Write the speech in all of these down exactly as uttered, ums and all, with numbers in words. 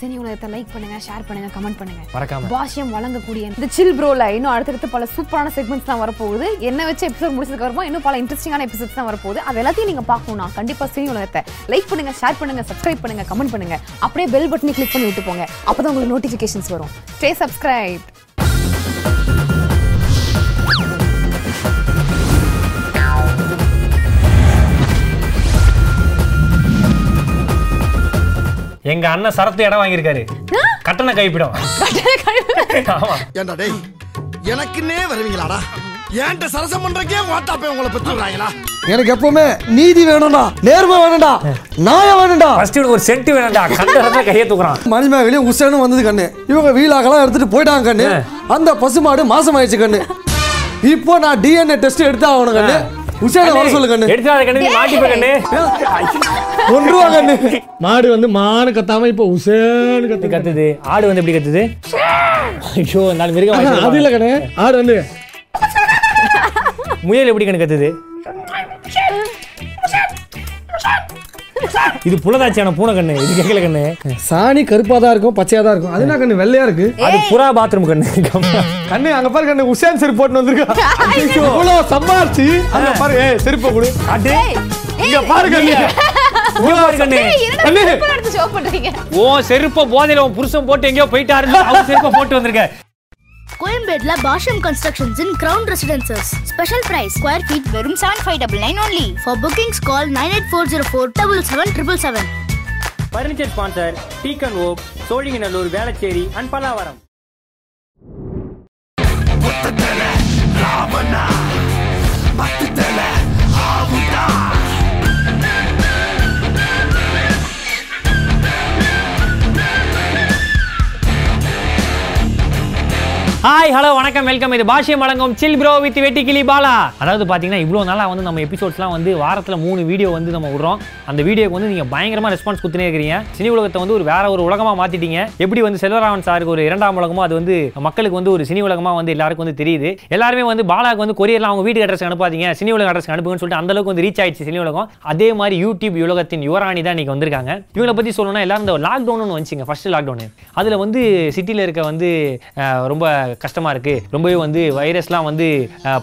சரி உலகத்தை லைக் பண்ணுங்க, ஷேர் பண்ணுங்க, கமெண்ட் பண்ணுங்க. பாஷ்யம் வழங்கக்கூடிய இந்த சில் ப்ரோல இன்னும் அடுத்தடுத்து பல சூப்பரான செக்மெண்ட்ஸ் தான் வரப்போகுது. என்ன வச்சு எபிசோட் முடிச்சதுக்கு அப்புறமா இன்னும் பல இன்ட்ரெஸ்டிங்கான எபிசோட்ஸ் தான் வரப்போகுது. அது எல்லாத்தையும் நீங்க பார்க்கணும்னா கண்டிப்பா சரி உலகத்தை லைக் பண்ணுங்க, ஷேர் பண்ணுங்க, சப்ஸ்கிரைப் பண்ணுங்க, கமெண்ட் பண்ணுங்க. அப்படியே பெல் பட்டனை கிளிக் பண்ணி விட்டு போங்க. அப்பதான் உங்களுக்கு நோட்டிபிகேஷன்ஸ் வரும். Stay subscribe. எங்க அண்ணன் சரத்து இடம் வாங்கியிருக்காரு, கட்டண கைப்பிடும். எனக்குன்னே வருவீங்களாடா? ஏன்ட்ட சரசம் பண்றக்கே வாட்டாப்பே உங்களை பெற்றுறாங்களா? எனக்கு எப்பவுமே நீதி வேணும்டா, நேர்மை வேணும்டா, நாயம் வேணும்டா, ஃபர்ஸ்ட் ஒரு செட்டு வேணும்டா. கண்டறத கைய தூக்குறான். மணிமேகலையும் உசேனும் வந்தது கண்ணு. இவங்க வீலாகலாம் எடுத்துட்டு போயிட்டாங்க கண்ணு. அந்த பசுமாடு மாசம் ஆயிடுச்சு கண்ணு. இப்போ நான் டிஎன்ஏ டெஸ்ட் எடுத்தா ஆகணும் கண்ணு. உசேன வர சொல்லு கண்ணு. எடுத்தாத கண்ணு, மாட்டிப்ப கண்ணு, கொன்றுவா கண்ணு. மாடு வந்து மானு கத்தாம இப்போ உசேனு கத்து கத்துது. ஆடு வந்து எப்படி கத்துது? ஐயோ நான் மிருகம். அது இல்ல கண்ணு, ஆடு வந்து. முயல் எப்படி கணக்கு கத்துது? இது புலதாச்சியான பூனை கண்ணு. இது கேட்கல கண்ணு. சாணி கருப்பா தான் இருக்கும், பச்சையா தான் இருக்கும். அது என்ன கண்ணு வெள்ளையா இருக்கு? அது புறா பாத்ரூம் கண்ணு. கண்ணு அங்க பாரு கண்ணு, உசேன் செருப்பு போட்டு வந்திருக்கா. சம்பாரிச்சு அங்க பாரு. ஏ செருப்பை கொடு. அடே இங்க பாரு கண்ணு. ஓ செருப்பை போதையில உன் புருஷன் போட்டு எங்கேயோ போயிட்டாரு. அவன் செருப்பை போட்டு வந்திருக்க. Coimbedu Bashyam Constructions in Crown Residences. Special price square feet verum seven five nine nine only. For bookings call nine eight four zero four seven seven seven seven. Furniture Panther, Teakwood Oaks, Soldinginallur, Vyalacheri and Pallavaram. Muttadala Ramana Muttadala Avuda hi hello வணக்கம் welcome. இது பாஷ்யம் வழங்கும் chill bro with Vettikili Bala. அதாவது பார்த்தீங்கன்னா இவ்வளோ நாளாக வந்து நம்ம எபிசோட்ஸ்லாம் வந்து வாரத்தில் மூணு வீடியோ வந்து நம்ம விடுறோம். அந்த வீடியோக்கு வந்து நீங்கள் பயங்கரமாக ரெஸ்பான்ஸ் கொடுத்துனே இருக்கிறீங்க. சினி உலகத்தை வந்து ஒரு வேற ஒரு உலகமாக மாற்றிட்டீங்க. எப்படி வந்து செல்வராவன் சாருக்கு ஒரு இரண்டாம் உலகமோ அது வந்து மக்களுக்கு வந்து ஒரு சினி உலகமாக வந்து எல்லாருக்கும் வந்து தெரியுது. எல்லாருமே வந்து பாலாவுக்கு வந்து கொரியர்லாம் அவங்க வீட்டுக்கு அட்ரஸ் அனுப்பாதீங்க, சினி உலக அட்ரஸ் அனுப்புங்கன்னு சொல்லிட்டு அந்தளவுக்கு வந்து ரீச் ஆயிடுச்சு சினி உலகம். அதே மாதிரி யூடியூப் உலகத்தின் யுவராணி தான் இன்றைக்கி வந்திருக்காங்க. இவங்களை பற்றி சொல்லணும்னா எல்லாரும் இந்த லாக்டவுன்னு வந்துச்சுங்க, ஃபர்ஸ்ட் லாக்டவுனு. அதில் வந்து சிட்டியில் இருக்க வந்து ரொம்ப கஷ்டமாக இருக்குது, ரொம்பவே வந்து வைரஸ்லாம் வந்து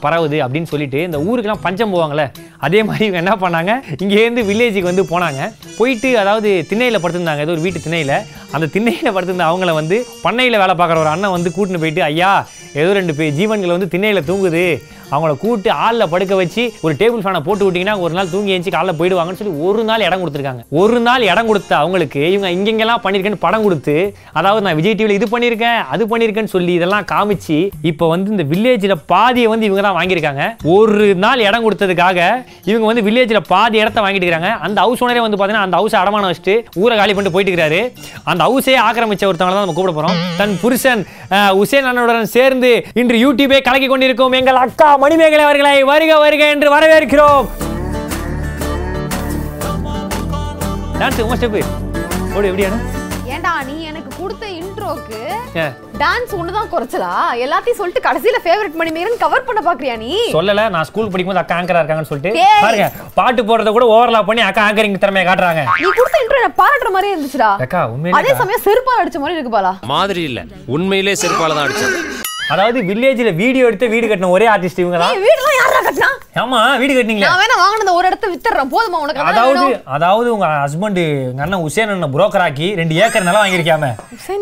பரவுது அப்படின்னு சொல்லிட்டு இந்த ஊருக்கெல்லாம் பஞ்சம் போவாங்களே, அதே மாதிரி இவங்க என்ன பண்ணாங்க, இங்கேருந்து வில்லேஜுக்கு வந்து போனாங்க. போயிட்டு அதாவது திண்ணையில் படுத்திருந்தாங்க, ஏதோ ஒரு வீட்டு திண்ணையில். அந்த திண்ணையில் படுத்திருந்த அவங்கள வந்து பண்ணையில் வேலை பார்க்குற ஒரு அண்ணன் வந்து கூட்டின்னு போயிட்டு, ஐயா ஏதோ ரெண்டு பே ஜீவன்கள் வந்து திண்ணையில் தூங்குது, அவங்கள கூப்பிட்டு ஆளில் படுக்க வச்சு ஒரு டேபிள் ஃபேனை போட்டு விட்டிங்கன்னா ஒரு நாள் தூங்கி எழுந்து காலில் போயிடுவாங்கன்னு சொல்லி ஒரு நாள் இடம் கொடுத்துருக்காங்க. ஒரு நாள் இடம் கொடுத்த அவங்களுக்கு இவங்க இங்கெங்கெல்லாம் பண்ணியிருக்கேன்னு படம் கொடுத்து, அதாவது நான் விஜய் டிவியில் இது பண்ணியிருக்கேன் அது பண்ணியிருக்கேன்னு சொல்லி இதெல்லாம் காமிச்சு இப்போ வந்து இந்த வில்லேஜில் பாதியை வந்து இவங்க தான் வாங்கியிருக்காங்க. ஒரு நாள் இடம் கொடுத்ததுக்காக இவங்க வந்து வில்லேஜில் பாதி இடத்த வாங்கிட்டு இருக்காங்க. அந்த ஹவுஸ் ஓனரே வந்து பார்த்தீங்கன்னா அந்த ஹவுஸை அடமான வச்சுட்டு ஊரை காலி பண்ணிட்டு போயிட்டு இருக்கிறாரு. அந்த ஹவுஸே ஆக்கிரமிச்ச ஒருத்தவங்க தான் நம்ம கூப்பிட போகிறோம். தன் புருஷன் உசேன் அண்ணனுடன் சேர்ந்து இன்று யூடியூபே கலக்கி கொண்டிருக்கும் எங்கள் அக்கா மணிமேகலை அவர்களை வருக வருக என்று வரவேற்கிறோம். ஏண்டா நீ எனக்கு கொடுத்த இன்ட்ரோக்கு டான்ஸ் ஒண்ணுதான் குறைச்சலா? எல்லாத்தையும் சொல்லிட்டு கடைசியில ஃபேவரட் மணிமேகலை கவர் பண்ண பாக்குறியா? நீ சொல்லல நான் ஸ்கூல் படிக்கும்போது அக்கா ஆங்கரா இருக்காங்கன்னு சொல்லிட்டு பாருங்க, பாட்டு போறத கூட ஓவர்லாப் பண்ணி அக்கா ஆங்கரிங் திறமையை காட்டுறாங்க. நீ கொடுத்த இன்ட்ரோ என்ன பாராட்டுற மாதிரி இருந்துச்சுடா அக்கா. உண்மையிலே அதே சமயம் செருப்பா அடிச்ச மாதிரி இருக்கு பாலா. மாதிரி இல்ல, உண்மையிலே செருப்பால தான் அடிச்சேன். அதாவது வில்லேஜ்ல வீடியோ எடுத்து வீடு கட்டின ஒரே ஆர்டிஸ்ட் இவங்க தான். வீடுலாம் யாரா கட்டினா? ஆமா வீடு கட்டினீங்களா? நான் வேணா வாங்குனத ஒரு இடத்து வித்துறேன் போதுமா உனக்கு? அதாவது அதாவது உங்க ஹஸ்பண்ட் எங்க அண்ணன் உசேன் அண்ணன் புரோக்கர் ஆக்கி ரெண்டு ஏக்கர் நிலம் வாங்கி இருக்காமே.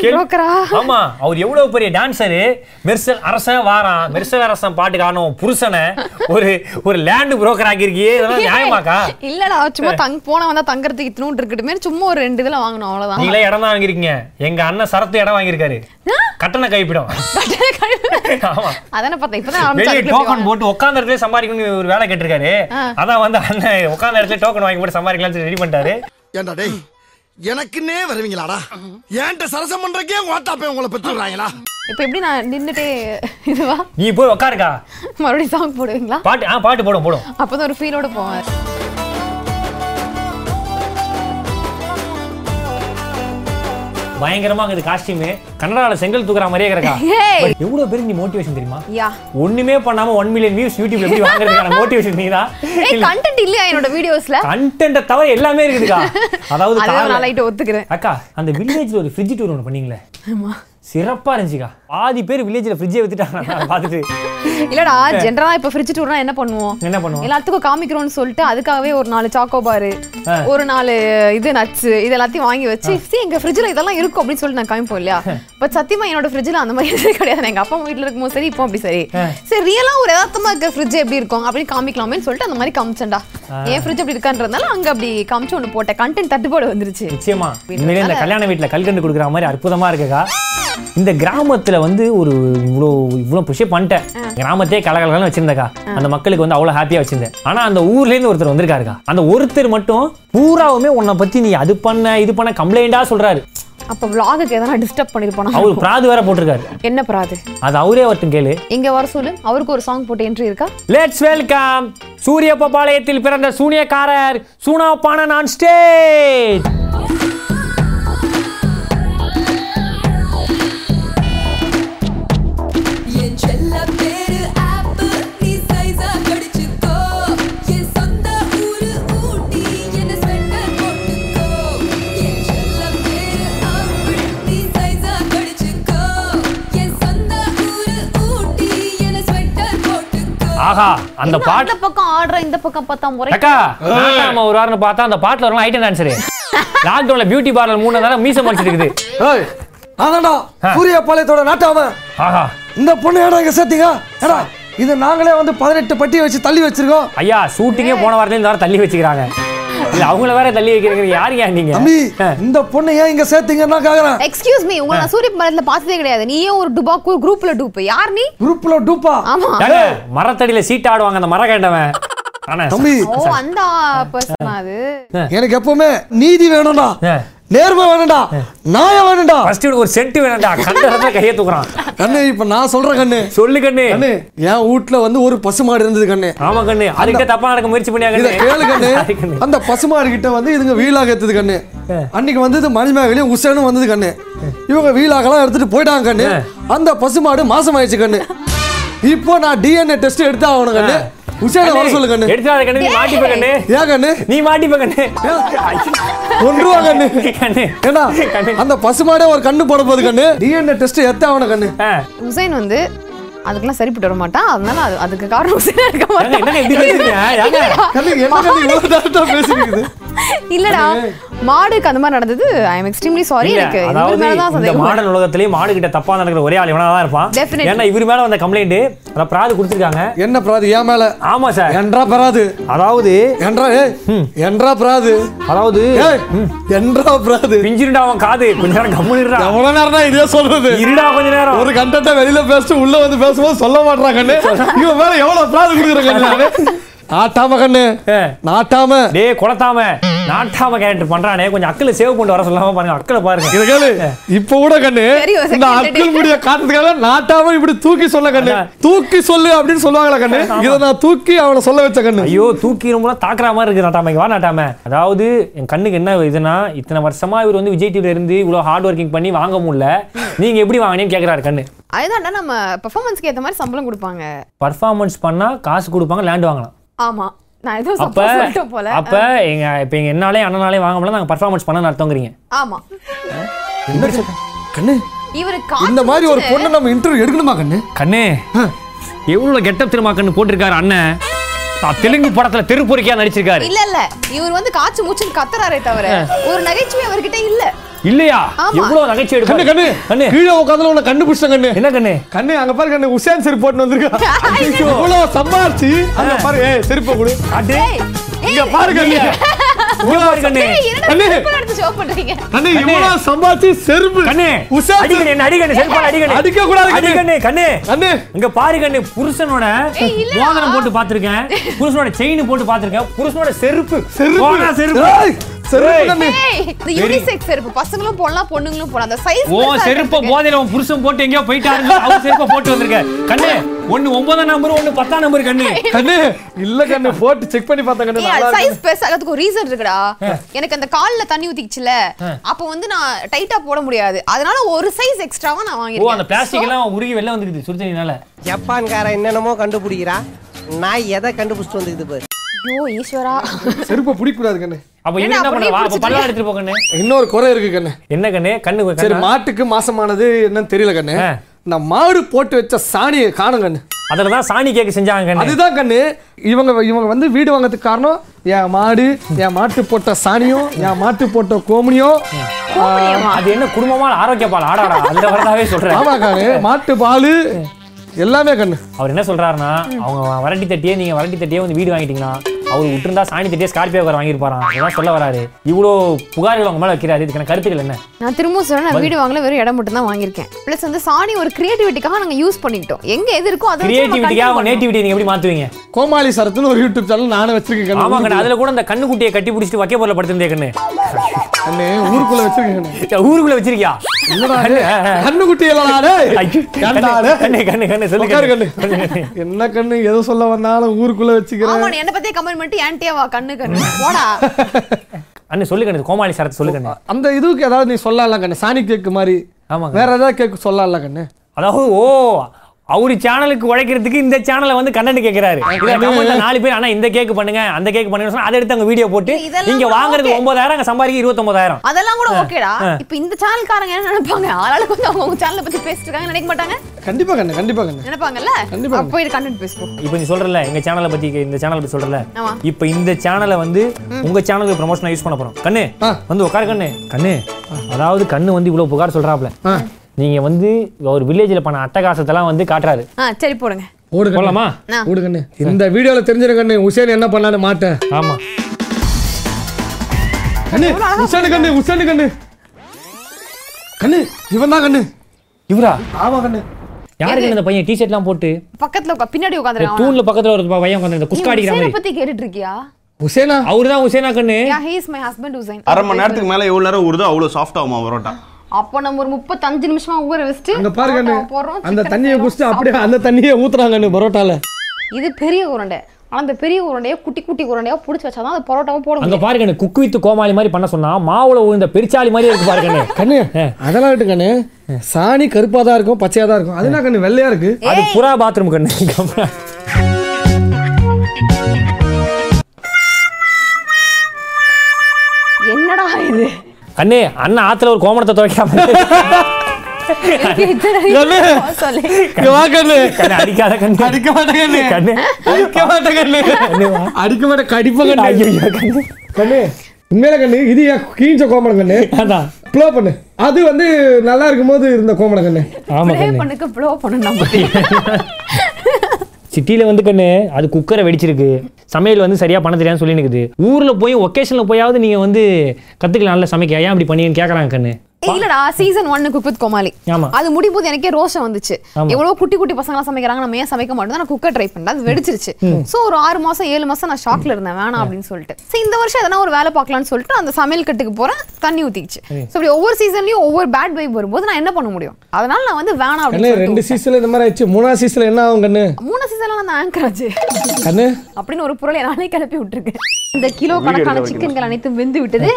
புரோக்கரா? ஆமா. அவர் எவ்வளவு பெரிய டான்சர், மெர்சல் அரசன் வாரான், மெர்சல் அரசன் பாட்டு காணோம் புருஷனை ஒரு ஒரு லேண்ட் புரோக்கர் ஆக்கி இருக்கே. இதெல்லாம் நியாயமாக்கா? இல்லடா சும்மா தங்க போனா வந்தா தங்கறதுக்கு இத்தனோண்டு இருக்குட்டு மேல சும்மா ஒரு ரெண்டு இதெல்லாம் வாங்குனோம் அவ்வளவுதான். நீங்களே இடம் தான் வாங்கி இருக்கீங்க. எங்க அண்ணன் சரத்து இடம் வாங்கி இருக்காரு, கட்டண கைப்பிடும். ஒரு வேலை கேட்டிருக்காரு, அதான் வந்து அண்ணன் உட்கார்ந்த இடத்துல டோக்கன் வாங்கி போட்டு சம்பாதிக்கலாம்னு ரெடி பண்ணிட்டாரு. எனக்குன்னே வருவீங்களாடா? ஏன்ட்ட சரசம் பண்றக்கே வாட்டாப்பே உங்களை பெற்றுறாங்களா? இப்போ எப்படி நான் நின்னுட்டே இதுவா? நீ போய் உட்காருக்கா. மறுபடியும் சாங் போடுவீங்களா? பாட்டு? ஆ பாட்டு போடும் போடும். அப்பதான் ஒரு ஃபீலோட போவேன். பயங்கரமா இது காஸ்டியூம் கன்னடால செங்கல் தூக்குற மாதிரியே கிடக்கா. எவ்வளவு பேருக்கு நீ மோட்டிவேஷன் தெரியுமா? ஒண்ணுமே பண்ணாம ஒன் மில்லியன் வியூஸ் யூடியூப்ல எப்படி வாங்குறதுக்கான மோட்டிவேஷன் நீ தான். கண்டென்ட் இல்லையா என்னோட வீடியோஸ்ல? கண்டென்ட் தவிர எல்லாமே இருக்குதுக்கா. அதாவது நான் லைட் ஒத்துக்கிறேன் அக்கா, அந்த வில்லேஜ்ல ஒரு ஃப்ரிட்ஜ் டூர் ஒன்று பண்ணீங்களே, சிறப்பா இருந்துச்சுக்கா. பாதி பேர் வில்லேஜ்ல ஃப்ரிட்ஜே வித்துட்டாங்க பாத்துட்டு. இல்லடா ஜெனரலா இப்ப ஃப்ரிட்ஜ் டூர்னா என்ன பண்ணுவோம் என்ன பண்ணுவோம் எல்லாத்துக்கும் காமிக்கிறோம்னு சொல்லிட்டு அதுக்காகவே ஒரு நாலு சாக்கோபார், ஒரு நாலு இது நட்ஸ், இது எல்லாத்தையும் வாங்கி வச்சு சி எங்க ஃப்ரிட்ஜ்ல இதெல்லாம் இருக்கும் அப்படின்னு சொல்லிட்டு நான் காமிப்போம் இல்லையா. பட் சத்தியமா என்னோட ஃப்ரிட்ஜ்ல அந்த மாதிரி கிடையாது. எங்க அப்பா வீட்டுல இருக்கும்போது சரி, இப்போ அப்படி சரி சரி ரியலா ஒரு யதார்த்தமா இருக்க ஃப்ரிட்ஜ் எப்படி இருக்கும் அப்படின்னு காமிக்கலாமேன்னு சொல்லிட்டு அந்த மாதிரி காமிச்சேன்டா. என் ஃப்ரிட்ஜ் அப்படி இருக்கான்றதுனால அங்க அப்படி காமிச்சு ஒண்ணு போட்டேன். கண்டென்ட் தட்டுப்பாடு வந்துருச்சு. நிச்சயமா இந்த கல்யாண வீட்டுல கல்கண்டு கொடுக்குற மாதிரி அற்புதமா இருக்குக்கா. இந்த கிராமத்துல வந்து ஒரு இவ்வளோ இவ்வளோ புஷே பண்ணிட்டேன், கிராமத்தையே கலகலகலன்னு வச்சிருந்தக்கா, அந்த மக்களுக்கு வந்து அவ்வளோ ஹாப்பியாக வச்சிருந்தேன். ஆனால் அந்த ஊர்லேருந்து ஒருத்தர் வந்திருக்காருக்கா, அந்த ஒருத்தர் மட்டும் பூராவுமே உன்னை பற்றி நீ அது பண்ண இது பண்ண கம்ப்ளைண்டாக சொல்கிறாரு. அப்ப வ்ளாகுக்கு எதனா டிஸ்டர்ப் பண்ணிருப்பானா? அவர் பிராது வேற போட்டுருக்காரு. என்ன பிராது அது? அவரே வரட்டும், கேளு. இங்க வர சொல்லு, அவருக்கு ஒரு சாங் போட்டு என்ட்ரி இருக்கா? லெட்ஸ் வெல்கம் சூரியபாளையத்தில் பிறந்த சூனியக்காரர் சூனாப்பான நான் ஸ்டேஜ். ஆஹா, அந்த பாட்டு இந்த பக்கம் ஆடுற இந்த பக்கம் பார்த்தா முறை அக்கா. நாம ஒரு வாரன பார்த்தா அந்த பாட்டுல வரலாம் ஐட்டம் டான்சர். லாக் டவுன்ல பியூட்டி பார்லர் மூணு நாளா மீச மடிச்சிட்டு இருக்குது. ஏய் நானடா சூரியபாளையத்தோட நாட்டாவன். ஆஹா, இந்த பொண்ணு ஏடா இங்க சேத்திங்க? ஏடா இது நாங்களே வந்து பதினெட்டு பட்டி வச்சு தள்ளி வச்சிருக்கோம் ஐயா. ஷூட்டிங்கே போன வாரத்துல இந்த வார தள்ளி வச்சிருக்காங்க. இல்ல அவங்கள வேற தள்ளி வைக்கிறீங்க. யார் யா நீங்க? அம்மி இந்த பொண்ணு ஏன் இங்க சேத்திங்கன்னா கேக்குறேன். எக்ஸ்கியூஸ் மீ, உங்களை நான் சூரியபாளையத்துல பார்த்ததே கிடையாது. நீ ஏன் ஒரு டுபாக்கு குரூப்ல டூப்? யார் நீ? குரூப்ல டூப்பா? ஆமா, மரத்தடியில சீட் ஆடுவாங்க அந்த மரகண்டவன். ஆனா அம்மி ஓ அந்த पर्सन அது. எனக்கு எப்பவுமே நீதி வேணும்டா, நேர்மை வேணும்டா, நியாய வேணும்டா. ஃபர்ஸ்ட் ஒரு செட் வேணும்டா. கண்டறத கைய தூக்குறான். கண்ணு இப்ப நான் சொல்ற கண்ணு சொல்லு கண்ணு. கண்ணு என் வீட்ல வந்து ஒரு பசுமாடு இருந்தது கண்ணு. ஆமா கண்ணு, அதுக்கு தப்பா நடக்க முயற்சி பண்ணியாங்க. இத கேளு கண்ணு. அந்த பசுமாடு கிட்ட வந்து இதுங்க வீலாக எடுத்தது கண்ணு. அன்னைக்கு வந்தது மணிமேகலையும் உசேனும் வந்தது கண்ணு. இவங்க வீலாகலாம் எடுத்துட்டு போயிட்டாங்க கண்ணு. அந்த பசுமாடு மாசம் ஆயிடுச்சு கண்ணு. இப்போ நான் டிஎன்ஏ டெஸ்ட் எடுத்து ஆகணும் கண்ணு. உசேன வர சொல்லு கண்ணு. எடுத்தாத கண்ணு, நீ மாட்டிப்ப கண்ணு. ஏன் கண்ணு நீ மாட்டிப்ப கண்ணு? ஒன்றுவா கண்ணு. கண்ணு ஏன்னா அந்த பசுமாடே ஒரு கண்ணு போட போகுது கண்ணு. டிஎன்ஏ டெஸ்ட் எத்த ஆவன கண்ணு. உசேன் வந்து அதுக்கெல்லாம் சரிப்பட்டு வர மாட்டான். அதனால அது அதுக்கு காரணம் உசேனா இருக்க மாட்டான். என்ன இப்படி பேசுறீங்க? யாங்க கண்ணு என்ன கண்ணு இவ்வளவு தரதா பேசுறீங்க? இல்லடா மாடுக்கு அந்த மாதிரி நடந்தது. I am extremely sorry. எனக்கு இவர் மேல தான் சந்தேகம். மாடல் உலகத்திலே மாடு கிட்ட தப்பா நடக்கிற ஒரே ஆள் இவனா தான் இருப்பான். ஏன்னா இவர் மேல வந்த கம்ப்ளைண்ட் அத பிராது குடுத்துட்டாங்க. என்ன பிராது? ஏன் மேல? ஆமா சார். என்றா பிராது? அதாவது என்றா ஏய் என்றா பிராது? அதாவது ஏய் என்றா பிராது? பிஞ்சிரடா அவன் காது. கொஞ்ச நேரம் கம்மு இருடா. எவ்வளவு நேரம்டா இதே சொல்றது? இருடா கொஞ்ச நேரம். ஒரு கண்டென்ட்ட வெளியில பேசிட்டு உள்ள வந்து பேசும்போது சொல்ல மாட்டறாங்கன்னு இவன் மேல எவ்வளவு பிராது குடுக்குறாங்கன்னு. நாட்டாம கண்ணு, நாட்டாம டேய் கொளத்தாம நாட்டாம கேரக்டர் பண்றானே. கொஞ்சம் அக்கல சேவ் பண்ணிட்டு வர சொல்லாம பாருங்க. அக்கல பாருங்க, இத கேளு. இப்போ கூட கண்ணு இந்த அக்கல முடிய காத்துக்காக நாட்டாம இப்படி தூக்கி சொல்ல கண்ணு. தூக்கி சொல்லு அப்படினு சொல்வாங்களா கண்ணு? இத நான் தூக்கி அவளை சொல்ல வெச்ச கண்ணு. ஐயோ தூக்கி ரொம்ப தாக்குற மாதிரி இருக்கு. நாட்டாம வா நாட்டாம. அதாவது என் கண்ணுக்கு என்ன இதுனா, இத்தனை வருஷமா இவர் வந்து விஜய் டிவில இருந்து இவ்வளவு ஹார்ட் வர்க்கிங் பண்ணி வாங்க முடியல, நீங்க எப்படி வாங்குனீங்கன்னு கேக்குறாரு கண்ணு. அதுதான்டா நம்ம பெர்ஃபார்மன்ஸ்க்கு ஏத்த மாதிரி சம்பளம் கொடுப்பாங்க. பெர்ஃபார்மன்ஸ் பண்ணா காசு கொடுப்பாங்க, லேண்ட் வாங்கலாம். ஆமா நான் ஏதோ சப்போஸ் சொல்லிட்ட போல. அப்ப எங்க இப்ப எங்க என்னாலே அண்ணனாலே வாங்கும்போது நாங்க பெர்ஃபார்மன்ஸ் பண்ண நடத்துங்கறீங்க. ஆமா கண்ணு, இவரு இந்த மாதிரி ஒரு பொண்ணு நம்ம இன்டர்வியூ எடுக்கணுமா கண்ணு? கண்ணு எவ்வளவு கெட்டப் திருமா கண்ணு போட்டுருக்காரு அண்ணன். தெலுங்கு படத்துல தெருப்பொறிக்கையா நடிச்சிருக்காரு. இல்ல இல்ல இவர் வந்து காச்சு மூச்சு கத்துறாரே தவிர ஒரு நகைச்சுவை அவர்கிட்ட இல்ல. இல்லையா? எவ்வளவு நகைச்சுவை எடுப்பாரு கண்ணு. கண்ணு கீழ உட்கார்ந்து உன கண்ணு புடிச்ச கண்ணு. என்ன கண்ணு? கண்ணு அங்க பாரு கண்ணு, உசேன் செருப்பு போட்டு வந்திருக்கா. இவ்வளவு சம்பாரிச்சு அங்க பாரு. ஏய் செருப்பு கொடு. அடே இங்க பாரு கண்ணு. இவ்வளவு கண்ணு கண்ணு எடுத்து ஷோ பண்றீங்க கண்ணு. இவ்வளவு சம்பாரிச்சு செருப்பு கண்ணு. உசேன் அடிங்க என்ன அடி கண்ணு. செருப்பு அடி கண்ணு. அடிக்க கூடாது கண்ணு. கண்ணு கண்ணு கண்ணு இங்க பாரு கண்ணு. புருஷனோட மோதிரம் போட்டு பாத்துர்க்கேன், புருஷனோட செயின் போட்டு பாத்துர்க்கேன், புருஷனோட செருப்பு செருப்பு செருப்பு எனக்கு அந்த கால்ல தண்ணி ஊத்திச்சுல அப்ப வந்து நான் டைட்டா போட முடியாது, அதனால ஒரு சைஸ் எக்ஸ்ட்ராவா நான் வாங்கிட்டேன். அந்த பிளாஸ்டிக் எல்லாம் உருகி வெளிய வந்துருது சுடுதண்ணினால. ஜப்பான்கார என்னென்னமோ கண்டுபிடிக்கிறா, நான் எதை கண்டுபிடிச்சிட்டு வந்துருது பாரு. ஐயோ ஈஸ்வரா, செருப்பு புடிக்க கூடாது கண்ணு. அப்ப என்ன பண்ணலாம்? அப்ப பல்ல எடுத்துட்டு போ கண்ணு. இன்னொரு குறை இருக்கு கண்ணு. என்ன கண்ணு? கண்ணு சரி மாட்டுக்கு மாசமானது என்னன்னு தெரியல கண்ணு. நான் மாடு போட்டு வச்ச சாணியை காணும் கண்ணு. அதனால தான் சாணி கேக் செஞ்சாங்க கண்ணு. அதுதான் கண்ணு. இவங்க இவங்க வந்து வீடு வாங்குறதுக்கு காரணம் என் மாடு, என் மாட்டு போட்ட சாணியும் என் மாட்டு போட்ட கோமினியும். அது என்ன குடும்பமான ஆரோக்கிய பால் ஆடாடா, அந்த வரதாவே சொல்றேன். ஆமா கண்ணு, மாட்டு பால் எல்லாமே கண்ணு. அவர் என்ன சொல்றாருன்னா, அவங்க வரட்டி தட்டியே நீங்க வரட்டி தட்டியே வந்து வீடு வாங்கிட்டீங்கன்னா அவர் விட்டுருந்தா சாணி தட்டியே ஸ்கார்பியோ கார் வாங்கியிருப்பாராம். அதான் சொல்ல வராரு. இவ்வளோ புகார்கள் அவங்க மேலே வைக்கிறாரு, இதுக்கான கருத்துக்கள் என்ன? நான் திரும்பவும் சொல்றேன், நான் வீடு வாங்கல வெறும் இடம் மட்டும் தான் வாங்கியிருக்கேன். பிளஸ் வந்து சாணி ஒரு கிரியேட்டிவிட்டிக்காக நாங்கள் யூஸ் பண்ணிட்டோம். எங்க எது இருக்கோ அது கிரியேட்டிவிட்டியாக நேட்டிவிட்டி நீங்கள் எப்படி மாற்றுவீங்க? கோமாளி சரத்துன்னு ஒரு யூடியூப் சேனல் நானும் வச்சிருக்கேன். ஆமா கண்ணு, அதில் கூட அந்த கண்ணுக்குட்டியை கட்டி பிடிச்சிட்டு வைக்க போல படுத்திருந்தே கண்ணு. ஊருக்குள்ள வச்சிருக்கேன். ஊருக்குள்ள வச்சிருக்கியா? என்ன கண்ணு எது சொல்ல வந்தாலும் ஊருக்குள்ள வச்சுக்கிறேன். என்ன பத்தி கமெண்ட் பண்ணி ஆன்டியாவா கண்ணு கண்ணு போடா அண்ணே சொல்லு கண்ணு. கோமாளி சார் சொல்லு கண்ணு. அந்த இதுக்கு ஏதாவது நீ சொல்லலாம் கண்ணு, சாணி கேக்கு மாதிரி. ஆமா, வேற ஏதாவது கேக்கு சொல்லலாம் கண்ணு. அதாவது ஓ அவரு சேனலுக்கு உழைக்கிறதுக்கு இந்த சேனலை வந்து கண்டென்ட் கேட்கிறாரு. நாலு பேர் ஆனா இந்த கேக் பண்ணுங்க அந்த கேக் பண்ணுங்க, அதை எடுத்து அங்க வீடியோ போட்டு இங்க வாங்குறது ஒன்பதாயிரம், அங்க சம்பாதிக்க இருபத்தொன்பதாயிரம். அதெல்லாம் கூட ஓகேடா. இப்ப இந்த சேனல்காரங்க என்ன நினைப்பாங்க? ஆளாளுக்கு வந்து அவங்க சேனலை பத்தி பேசிட்டு இருக்காங்க நினைக்க மாட்டாங்க. கண்டிப்பா கண்ணு, கண்டிப்பா கண்ணு நினைப்பாங்கல்ல. அப்போ இது கண்டென்ட் பேசுவோம். இப்போ நீ சொல்றல எங்க சேனலை பத்தி, இந்த சேனலை பத்தி சொல்றல. இப்போ இந்த சேனலை வந்து உங்க சேனலுக்கு ப்ரமோஷனா யூஸ் பண்ண போறோம் கண்ணு. வந்து உட்காரு கண்ணு. கண்ணு அதாவது கண்ணு வந்து இவ்வளவு புகார் சொல்றாப்ல. நீங்க வந்து ஒரு வில்லேஜில் பண்ண அட்டகாசத்தெல்லாம் வந்து காட்டுறாரு. சரி போடுங்க, ஓடு போடலாமா? ஓடு கண்ணு. இந்த வீடியோவில் தெரிஞ்சிருக்க கண்ணு உசேன் என்ன பண்ணான்னு மாட்டேன். ஆமா கண்ணு, உசேனு கண்ணு, உசேனு கண்ணு கண்ணு, இவன் தான் கண்ணு. இவரா? ஆமா கண்ணு. யாருக்கு இந்த பையன் டீஷர்ட்லாம் போட்டு பக்கத்துல பின்னாடி உட்காந்துருக்கான், தூண்ல பக்கத்துல ஒரு பையன் உட்காந்துருக்கான் குஸ்கா அடிக்கிற மாதிரி. பத்தி கேட்டுட்டு இருக்கியா? உசேனா? அவர்தான் உசேனா கண்ணு. Yeah he is my husband Hussain. அரை மணி நேரத்துக்கு மேல எவ்வளவு நேரம் ஊறுதோ அவ்வளவு சாஃப்ட் ஆகுமா பரோட்டா. அப்போ நம்ம ஒரு முப்பத்தஞ்சு நிமிஷமா ஊற வச்சிட்டு அங்க பாருங்க அந்த தண்ணியை குடிச்சிட்டு அப்படியே அந்த தண்ணியை ஊத்துறாங்கன்னு பரோட்டால. இது பெரிய உருண்டை, ஆனா அந்த பெரிய உருண்டையை குட்டி குட்டி உருண்டையா புடிச்சு வச்சாதான் அந்த பரோட்டாவை போட முடியும். அங்க பாருங்க குக் வித் கோமாளி மாதிரி பண்ண சொன்னா மாவுல உருண்ட பெருச்சாளி மாதிரி இருக்கு பாருங்க கண்ணு. அதெல்லாம் விட்டு கண்ணு, சாணி கருப்பா தான் இருக்கும் பச்சையா தான் இருக்கும், அதுனா கண்ணு வெள்ளையா இருக்கு. அது புறா பாத்ரூம் கண்ணு. என்னடா இது கண்ணே? அண்ணா ஆத்துல ஒரு கோமணத்தை துவைக்காம உண்மையில கண்ணு இது கீஞ்ச கோமணம் கண்ணு. ப்ளோ பண்ணு, அது வந்து நல்லா இருக்கும் போது இருந்த கோமணம் கண்ணு. சிட்டியில வந்து கண்ணு அது குக்கரை வெடிச்சிருக்கு, சமையல் வந்து சரியா பண்ண தெரியாதுன்னு சொல்லி நிக்குது. ஊர்ல போய் ஒகேஷன்ல போயாவது நீங்க வந்து கத்துக்கலாம் நல்லா சமைக்க, ஏன் அப்படி பண்ணீங்கன்னு கேக்குறாங்க கண்ணு. இல்லடா சீசன் ஒன்னு குக் வித் கோமாளி அது முடியும்போது எனக்கே ரோஷம் வந்துச்சு. எவ்வளோ குட்டி குட்டி பசங்க எல்லாம் சமைக்கிறாங்க, நம்ம ஏன் சமைக்க மாட்டோம். நான் குக்கர் ட்ரை பண்ணேன், அது வெடிச்சிருச்சு. சோ ஒரு ஆறு மாசம் ஏழு மாசம் நான் ஷாக்ல இருந்தேன், வேணாம் அப்படின்னு சொல்லிட்டு. சோ இந்த வருஷம் எதனா ஒரு வேலை பார்க்கலாம்னு சொல்லிட்டு அந்த சமையல் கட்டுக்கு போறேன், தண்ணி ஊத்திச்சு. சோ இப்படி ஒவ்வொரு சீசன்லயும் ஒவ்வொரு பேட் வைப் வரும்போது நான் என்ன பண்ண முடியும்? அதனால நான் வந்து வேணாம் அப்படின்னு. ரெண்டு சீசன்ல இந்த மாதிரி ஆயிச்சு, மூணா சீசன்ல என்ன ஆகும் கண்ணு? மூணா சீசன்ல நான் ஆங்கர் ஆச்சு கண்ணு அப்படின்னு ஒரு பொருளை நானே கிளப்பி விட்டுருக்கேன். இந்த கிலோ கணக்கான சிக்கன்கள் அனைத்தும் வெந்து விட்டது.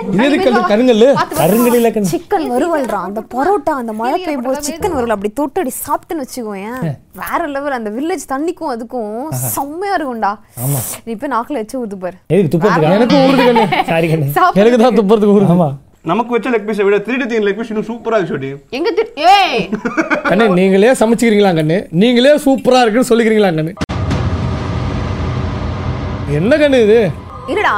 சிக்கன் வருவல்றா அந்த பரோட்டா, அந்த மழை பெய்யும் போது சிக்கன் வருவல் அப்படி தொட்டடி சாப்பிட்டுன்னு வச்சுக்கோயேன், வேற லெவல். அந்த வில்லேஜ் தண்ணிக்கும் அதுக்கும் செம்மையா இருக்கும்டா. இப்ப நாக்குல வச்சு ஊத்து பாரு. எனக்கு தான் துப்புறதுக்கு ஊரு. ஆமா நமக்கு வச்ச லெக் பீஸை விட த்ரீ டி தீன் லெக் பீஸ் இன்னும் சூப்பரா இருக்கு ஷோடி. எங்க ஏய் கண்ணே, நீங்களே சமைச்சிக்கிறீங்களா கண்ணே? நீங்களே சூப்பரா இருக்குன்னு சொல்லிக்கிறீங்களா கண்ணே? என்ன கண்ணே இது? இருடா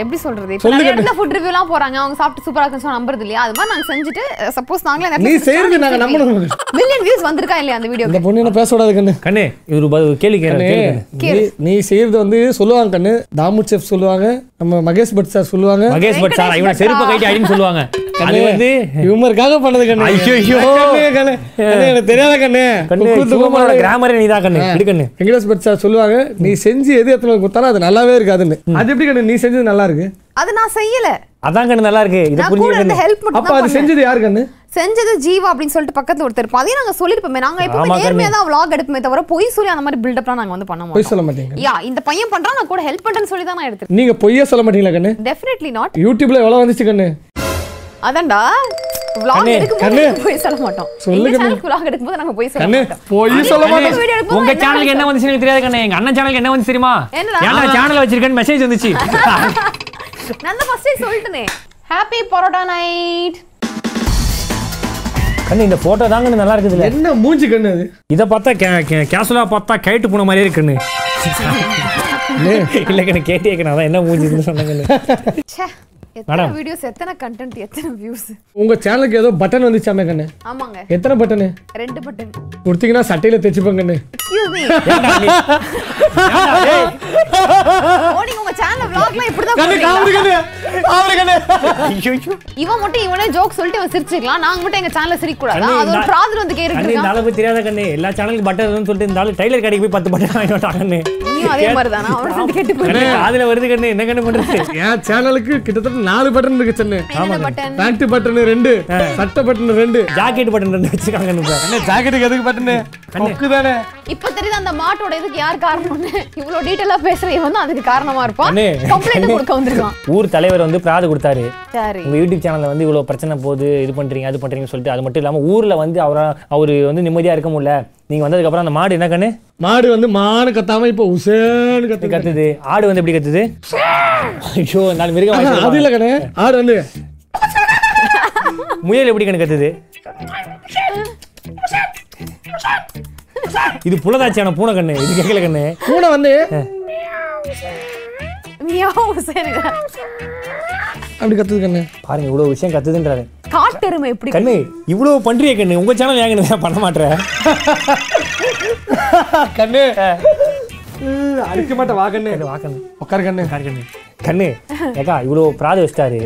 எப்படி சொல்றது, என்ன ஃபுட் ரிவ்யூ எல்லாம் போறாங்க அவங்க சாப்பிட்டு சூப்பரா இருக்குன்னு நம்புறது இல்லையா? அது மாதிரி நாங்க செஞ்சுட்டு சப்போஸ் நாங்களே நீ செய்யறது நாங்க நம்பணும். மில்லியன் வியூஸ் வந்திருக்கா இல்லையா அந்த வீடியோ? இந்த பொண்ணு என்ன பேச கூடாது கண்ணு. கண்ணே இவரு கேள்வி கேக்குறாரு. நீ செய்யறது வந்து சொல்லுவாங்க கண்ணு, தாமு செஃப் சொல்லுவாங்க, நம்ம மகேஷ் பட் சார் சொல்லுவாங்க, மகேஷ் பட் சார் இவனை செருப்பை கைட்டி அடின்னு சொல்லுவாங்க. அது வந்து ஹியூமருக்காக பண்ணது கண்ணு. ஐயோ கண்ணு எனக்கு தெரியாத கண்ணு, ஹியூமரோட கிராமரே நீ தான் கண்ணு. எடு கண்ணு வெங்கடேஷ் பட் சார் சொல்லுவாங்க, நீ செஞ்சு எது எத்தனை கொடுத்தாலும் அது நல்லாவே இருக்காதுன்னு. அது எப்படி கண்ணு நீ செஞ்சது நல்லா இருக்கு, அது நான் செய்யல, அதான் கண்ணு நல்லா இருக்கு இது புரிஞ்சுக்கணும். அப்ப அது செஞ்சது யாரு கண்ணு? செஞ்சது ஜீவா அப்படின்னு சொல்லிட்டு பக்கத்துல ஒருத்தர் இருப்போம். அதையும் நாங்க சொல்லிருப்போமே, நாங்க எப்பவுமே நேர்மையா தான் விளாக் எடுப்போமே தவிர பொய் சொல்லி அந்த மாதிரி பில்டப்லாம் நாங்க வந்து பண்ண மாட்டோம். சொல்ல மாட்டீங்க யா இந்த பையன் பண்றான் நான் கூட ஹெல்ப் பண்றேன்னு சொல்லி தான் நான் எடுத்தேன். நீங்க பொய்யே சொல்ல மாட்டீங்களா கண்ணு? Definitely not. யூடியூப்ல எவ்வளவு வந்துச்சு கண்ணு? அதான்டா விளாக் எடுக்கும்போது பொய் சொல்ல மாட்டோம். சொல்லுங்க கண்ணு, விளாக் எடுக்கும்போது நாங்க பொய் சொல்ல மாட்டோம். பொய் சொல்ல மாட்டோம். உங்க சேனலுக்கு என்ன வந்துச்சுன்னு எனக்கு தெரியாது கண்ணு. எங்க அண்ணன் சேனலுக்கு என்ன வந்துச்சு தெரியுமா? என்னடா சேனல் வச்சிருக்கேன்னு மெசேஜ் வந்துச்சு. நான் தான் ஃபர்ஸ்ட் சொல்லிட்டேனே. ஹேப்பி பரோட்டா நைட் கண்ணு. இந்த போட்டோ தாங்க நல்லா இருக்குது. என்ன மூஞ்சி கண்ணு அது? இதை பார்த்தா கேஷுவலா பார்த்தா கைட்டு போன மாதிரியே இருக்குன்னு இல்ல கண்ணு? கேட்டேக்கண்ணா அதான் என்ன மூஞ்சின்னு சொன்னேன். எத்தனை வீடியோஸ், எத்தனை கண்டென்ட், எத்தனை வியூஸ்? உங்க சேனலுக்கு ஏதோ பட்டன் வந்துச்சாமே கண்ணு. ஆமாங்க. எத்தனை பட்டனு? ரெண்டு பட்டன். குடுத்தீங்கன்னா சட்டையில தேச்சுப்பேன் கண்ணு. Excuse me. ஓடிங்க உங்க சேனல் vlogல இப்படி தான் கண்ணு. காமெடி கண்ணு. காமெடி கண்ணு. ஐயோ. இவன் மட்டும் இவனே ஜோக் சொல்லிட்டு இவன் சிரிச்சிரலாம். நாங்க மட்டும் எங்க சேனல்ல சிரிக்க கூடாது. அது ஒரு ப்ராப்ளம் வந்து கேக்குறீங்க. அந்த அளவுக்கு தெரியாத கண்ணு. எல்லா சேனலுக்கு பட்டன் இருக்குன்னு சொல்லிட்டு இருந்தாலும் டைலர் கடைக்கு போய் பத்து பட்டன் வாங்கிட்டு வந்தா கண்ணு. நீ அதே மாதிரி தானா? அவன் வந்து கேட்டு போறே. அதுல வருது கண்ணு. என்ன கண்ணு பண்றது? என் சேனலுக்கு கிட்டத்தட்ட நாலு பட்டன் இருக்கு சென்னு. ஆமா பட்டன். பேண்ட் பட்டன் ரெண்டு, சட்டை பட்டன் ரெண்டு, ஜாக்கெட் பட்டன் ரெண்டு வச்சிருக்காங்க கண்ணு. என்ன ஜாக்கெட்டுக்கு எதுக்கு பட்டனே? கண்ணு தானே. இப்போ தெரியுது அந்த மாட்டோட இதுக்கு யார் காரணம்னு. இவ்ளோ டீடைலா பேசுறே வந்து அதுக்கு காரணமா இருப்பான். கம்ப்ளைன்ட் கொடுக்க வந்திருக்கான். ஊர் தலைவர் வந்து பிராது கொடுத்தாரு. சரி. உங்க யூடியூப் சேனல்ல வந்து இவ்ளோ பிரச்சனை போகுது, இது பண்றீங்க அது பண்றீங்கன்னு சொல்லிட்டு. அது மட்டும் இல்லாம ஊர்ல வந்து அவரா அவரு வந்து நிம்மதியா இருக்க முடியல. நீங்க வந்ததுக்கு அப்புறம் அந்த மாடு என்ன கண்ணு? மாடு வந்து மானு கத்தாம இப்ப உசேன்னு கத்தி கத்துது. ஆடு வந்து எப்படி கத்துது? ஐயோ நான் மிருகம். அது இல்ல கண்ணு, ஆடு வந்து. முயல் எப்படி கண்ணு கத்துது? இது புலதாச்சியான பூனை கண்ணு. இது கேட்கல கண்ணு. பூனை வந்து அப்படி கத்துது கண்ணு. பாருங்க இவ்வளவு விஷயம் கத்துதுன்றாரு. காட்டெருமை எப்படி கண்ணு? இவ்வளவு பண்றீங்க கண்ணு. உங்க சேனல் ஏங்க பண்ண மாட்டேன் கண்ணு. அடிக்க மாட்டேன் வா கண்ணு. வா கண்ணு உட்காரு கண்ணு. கார் கண்ணு கண்ணு ஏக்கா இவ்வளோ பிராது வச்சிட்டாரு.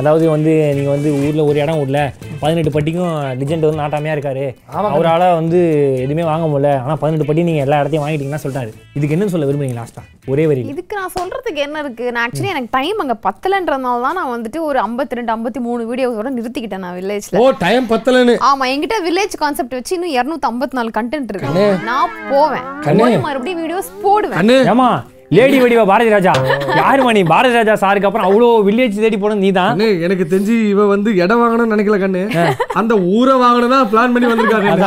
அதாவது வந்து நீங்கள் வந்து ஊரில் ஒரு இடம் ஊரில் பதினெட்டு பட்டிக்கும் லிஜெண்ட் வந்து நாட்டாமையாக இருக்காரு. அவரால் வந்து எதுவுமே வாங்க முடியல. ஆனால் பதினெட்டு பட்டி நீங்கள் எல்லா இடத்தையும் வாங்கிட்டீங்கன்னா சொல்லிட்டாரு. இதுக்கு என்னன்னு சொல்ல விரும்புறீங்க லாஸ்ட்டாக ஒரே வரி? இதுக்கு நான் சொல்கிறதுக்கு என்ன இருக்குது, நான் ஆக்சுவலி எனக்கு டைம் அங்கே பத்தலைன்றதுனால தான் நான் வந்துட்டு ஒரு ஐம்பத்தி ரெண்டு ஐம்பத்தி மூணு வீடியோஸோட நிறுத்திக்கிட்டேன் நான் வில்லேஜில். ஓ டைம் பத்தலைன்னு? ஆமாம். என்கிட்ட வில்லேஜ் கான்செப்ட் வச்சு இன்னும் இரநூத்தி ஐம்பத்தி நாலு கண்டென்ட் இருக்கு. நான் போவேன் மறுபடியும் வீடியோஸ் போடுவேன். ஆமாம் லேடி வடிவா பாரதி ராஜா யாருமா நீ? பாரதி ராஜா சாருக்கு அப்புறம் அவ்வளோ வில்லேஜ் தேடி போன நீ தான். எனக்கு தெரிஞ்சு இவ வந்து இடம் வாங்கணும்னு நினைக்கல கண்ணு, அந்த ஊரை வாங்கணும்னா பிளான் பண்ணி வந்திருக்காங்க.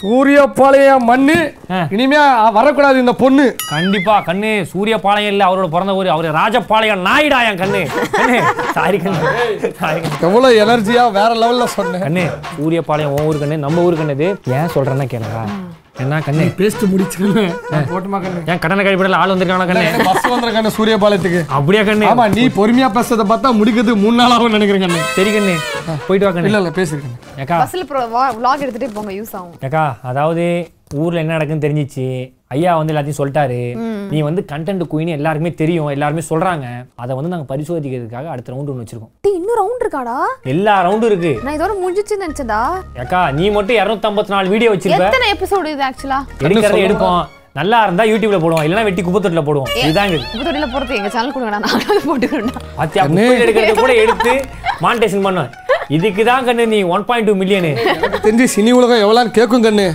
சூரியபாளையம் மண்ணு இனிமே வரக்கூடாது இந்த பொண்ணு. கண்டிப்பா கண்ணு. சூரியபாளையம் இல்ல அவரோட பிறந்த ஊர். அவரு ராஜபாளையம் நாயிடாயம் கண்ணு. சாரி கண்ணு. எவ்வளவு எனர்ஜியா வேற லெவல்ல சொன்னேன் கண்ணு. சூரியபாளையம் உன் ஊர் கண்ணு, நம்ம ஊர் கண்ணு. ஏன் சொல்றேன்னா கேளுங்க. என்ன கண்ணு பேஸ்ட் முடிச்சுக்கணும் போட்டுமா கண்ணு? ஏன் கடனை கழிப்படையில் ஆள் வந்திருக்கான கண்ணு? பஸ் வந்துரு கண்ணு சூரியபாளையத்துக்கு. அப்படியா கண்ணு? ஆமா. நீ பொறுமையா பேசுறதை பார்த்தா முடிக்கிறது மூணு நாள் ஆகும் நினைக்கிறேன் கண்ணு. சரி கண்ணு போயிட்டு வா கண்ணு. இல்ல இல்ல பேசுறேன் ஏக்கா. பஸ்ல வ்ளாக் எடுத்துட்டே போங்க, யூஸ் ஆகும் ஏக்கா. அதாவது ஊர்ல என்ன நடக்குன்னு தெரிஞ்சிச்சு. ஐயா வந்து எல்லாத்தையும் சொல்லிட்டாரு. நீ வந்து கண்டென்ட் குயின் எல்லாருக்குமே தெரியும், எல்லாருமே சொல்றாங்க. அதை வந்து நாங்க பரிசோதிக்கிறதுக்காக அடுத்த ரவுண்ட் ஒன்று வச்சிருக்கோம். இன்னும் ரவுண்ட் இருக்காடா? எல்லா ரவுண்டும் இருக்கு. நான் இதோட முடிஞ்சிச்சுன்னு நினைச்சதா ஏக்கா? நீ மட்டும் இருநூத்தி ஐம்பத்தி நாலு வீடியோ வச்சிருக்க. எத்தனை எபிசோடு இது ஆக்சுவலா? எடுக்கிறத எடுப்போம். நல்லா இருந்தா யூடியூப்ல போடுவோம், இல்லனா வெட்டி குப்பத்தொட்டில போடுவோம். இதுதான் குப்பத்தொட்டில போறது. எங்க சேனல் கொடுங்க நான் நாங்களே போட்டுறேன். பாத்தியா குப்பை எடுக்கிறது கூட எடுத்து மானிட்டேஷன் பண்ணு. இதுக்கு தான் கண்ணு நீ ஒன் பாயிண்ட் டூ மில்லியன். தெரிஞ்சு சினி உலகம் எவ்வளவு கேக்கும் கண்ணு?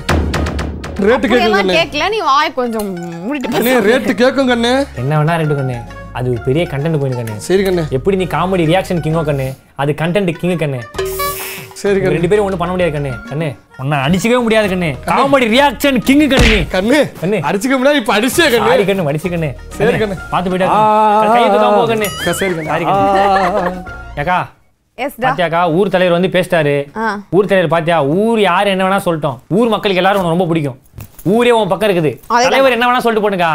ரேட் கேக்குங்க. நீ வாய் கொஞ்சம் மூடிட்டு நீ ரேட் கேக்குங்க கண்ணு. என்ன வேணா ரேட் கண்ணு. அது ஒரு பெரிய கண்டென்ட் கோயின் கண்ணு. சரி கண்ணு. எப்படி நீ காமெடி ரியாக்ஷன் கிங்கோ கண்ணு, அது கண்டென்ட் கிங் கண்ணு. சரி கண்ணு. ரெண்டு பேரும் ஒண்ணு பண்ண முடியாது கண்ணு. கண்ணு ஒண்ணா அடிச்சுக்கவே முடியாது கண்ணு. காமெடி ரியாக்ஷன் கிங் கண்ணு நீ. கண்ணு கண்ணு அடிச்சுக்க முடியாது. இப்ப அடிச்சே கண்ணு. சரி கண்ணு அடிச்சு கண்ணு. சரி கண்ணு பாத்து போய்டா கைய தூக்கம் போ கண்ணு. சரி கண்ணு. சரி கண்ணு. ஏக்கா பாத்தியாக்கா ஊர் தலைவர் வந்து பேசிட்டாரு. ஊர் தலைவர் பாத்தியா ஊர் யாரு என்ன வேணா சொல்லிட்டோம். ஊர் மக்களுக்கு எல்லாரும் ரொம்ப பிடிக்கும். ஊரே உன் பக்கம் இருக்குது. தலைவர் என்ன வேணா சொல்லிட்டு போட்டுக்கா.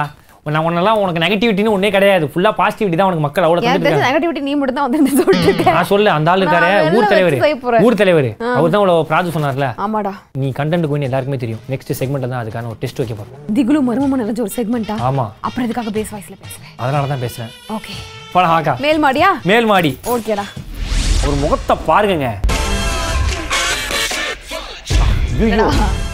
நான் ஒன்னெல்லாம் உனக்கு நெகட்டிவிட்டின்னு ஒன்றே கிடையாது, ஃபுல்லாக பாசிட்டிவிட்டி தான் உனக்கு மக்கள் அவ்வளோ நெகட்டிவிட்டி. நீ மட்டும் தான் வந்து நான் சொல்ல அந்த ஆள் இருக்காரு ஊர் தலைவர், ஊர் தலைவர் அவர் தான் இவ்வளோ ப்ராஜெக்ட் சொன்னார்ல. ஆமாடா நீ கண்டென்ட் கோயின் எல்லாருக்குமே தெரியும். நெக்ஸ்ட் செக்மெண்ட் தான் அதுக்கான ஒரு டெஸ்ட் வைக்க போகிறோம். திகுலு மர்மமான நினைச்ச ஒரு செக்மெண்ட்டா? ஆமாம். அப்புறம் இதுக்காக பேஸ் வாய்ஸ்ல பேசுகிறேன், அதனால தான் பேசுகிறேன். ஓகே போலாம். ஆக்கா மேல் மாடியா? மேல் மாடி. ஓகேடா ஒரு முகத்தை பாருங்க.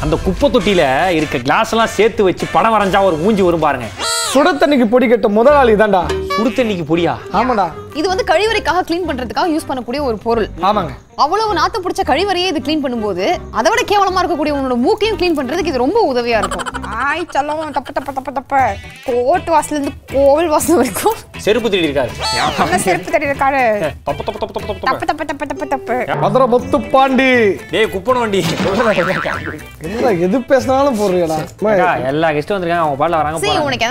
அந்த குப்பை தொட்டியில இருக்க கிளாஸ் எல்லாம் சேர்த்து வச்சு படம் வரைஞ்சா ஒரு மூஞ்சி வரும் பாருங்க. சுடு தண்ணிக்கு பொடி கட்ட முதலாளி தான்டா. சுடு தண்ணிக்கு பொடியா? ஆமாடா. இது வந்து கழிவறைக்காக கிளீன் பண்றதுக்காக யூஸ் பண்ணக்கூடிய ஒரு பொருள். ஆமாங்க. அவ்வளவு நாத்தம் பிடிச்ச கழிவறையை இது கிளீன் பண்ணும்போது அதை விட கேவலமா இருக்கக்கூடிய உன்னோட மூக்கையும் கிளீன் பண்றதுக்கு இது ரொம்ப உதவியா இருக்கும். ஆய் சல்லம் தப்ப தப்ப தப்ப தப்ப கோட் வாசல்ல இருந்து கோவல் வாசல் வரைக்கும் செருப்பு தடி இருக்காரு, செருப்பு தடி இருக்காரு. தப்ப தப்ப தப்ப தப்ப தப்ப தப்ப தப்ப தப்ப தப்ப மதுரை முத்து பாண்டி. டேய் குப்பன வண்டி என்னடா எது பேசனாலும் போறியடா. எல்லா கெஸ்ட் வந்திருக்காங்க, அவங்க பாட்ல வராங்க போறாங்க. சீ உனக்கு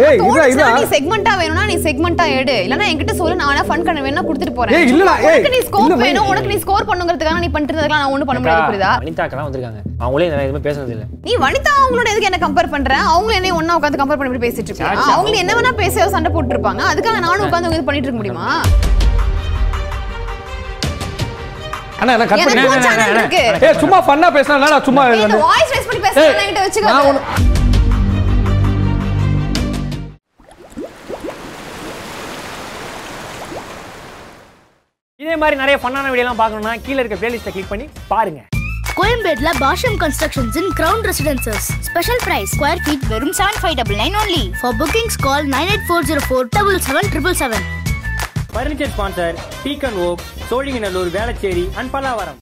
என்ன நீ செக்மெண்டா வேணும்னா நீ செக்மெண்டா எடு, இல்லனா என்கிட்ட சொல்ல நானா ஃபன் பண்ண வேணா குடுத்துட்டு போறேன். ஏய் இல்லடா ஏய் உனக்கு நீ ஸ்கோர் வேணும், உனக்கு நீ ஸ்கோர் பண்ணு. நீ பண்றதுக்கெல்லாம் நான் ஒண்ணு பண்ண முடியாது புரியுதா? வனிதாக்கெல்லாம் வந்திருக்காங்க, அவங்களே நான் எதுமே பேசறது இல்ல. நீ வனிதா அவங்களோட எதுக்கு என்ன கம்பேர் பண்ற? அவங்க என்னை ஒண்ணா உட்கார்ந்து கம்பேர் பண்ணி பேசிட்டு இருக்காங்க. அவங்க என்ன வேணா பேசியோ சண்டை போட்டுருப்பாங்க, அதுக்காக நானும் உட்கார்ந்து இது பண்ணிட்டு இருக்க முடியுமா? அண்ணா انا கட் பண்ணேன். ஏய் சும்மா பண்ணா பேசலாம். நான் சும்மா இந்த வாய்ஸ் ரைஸ் பண்ணி பேசலாம். நான் கிட்ட வெச்சுக்க. இதே மாதிரி நிறைய ஃபன்னான வீடியோலாம் பார்க்கணும்னா கீழே இருக்க பிளேலிஸ்ட்டை கிளிக் பண்ணி பாருங்க. கோயம்பேட்ல Bashyam constructions in crown residences. Special price square feet வெறும் seven five nine nine only. For bookings call nine eight four zero four seven seven seven seven. Furniture Panther, Teakwood Oaks, Soldinginallur, Vyalacheri and Pallavaram.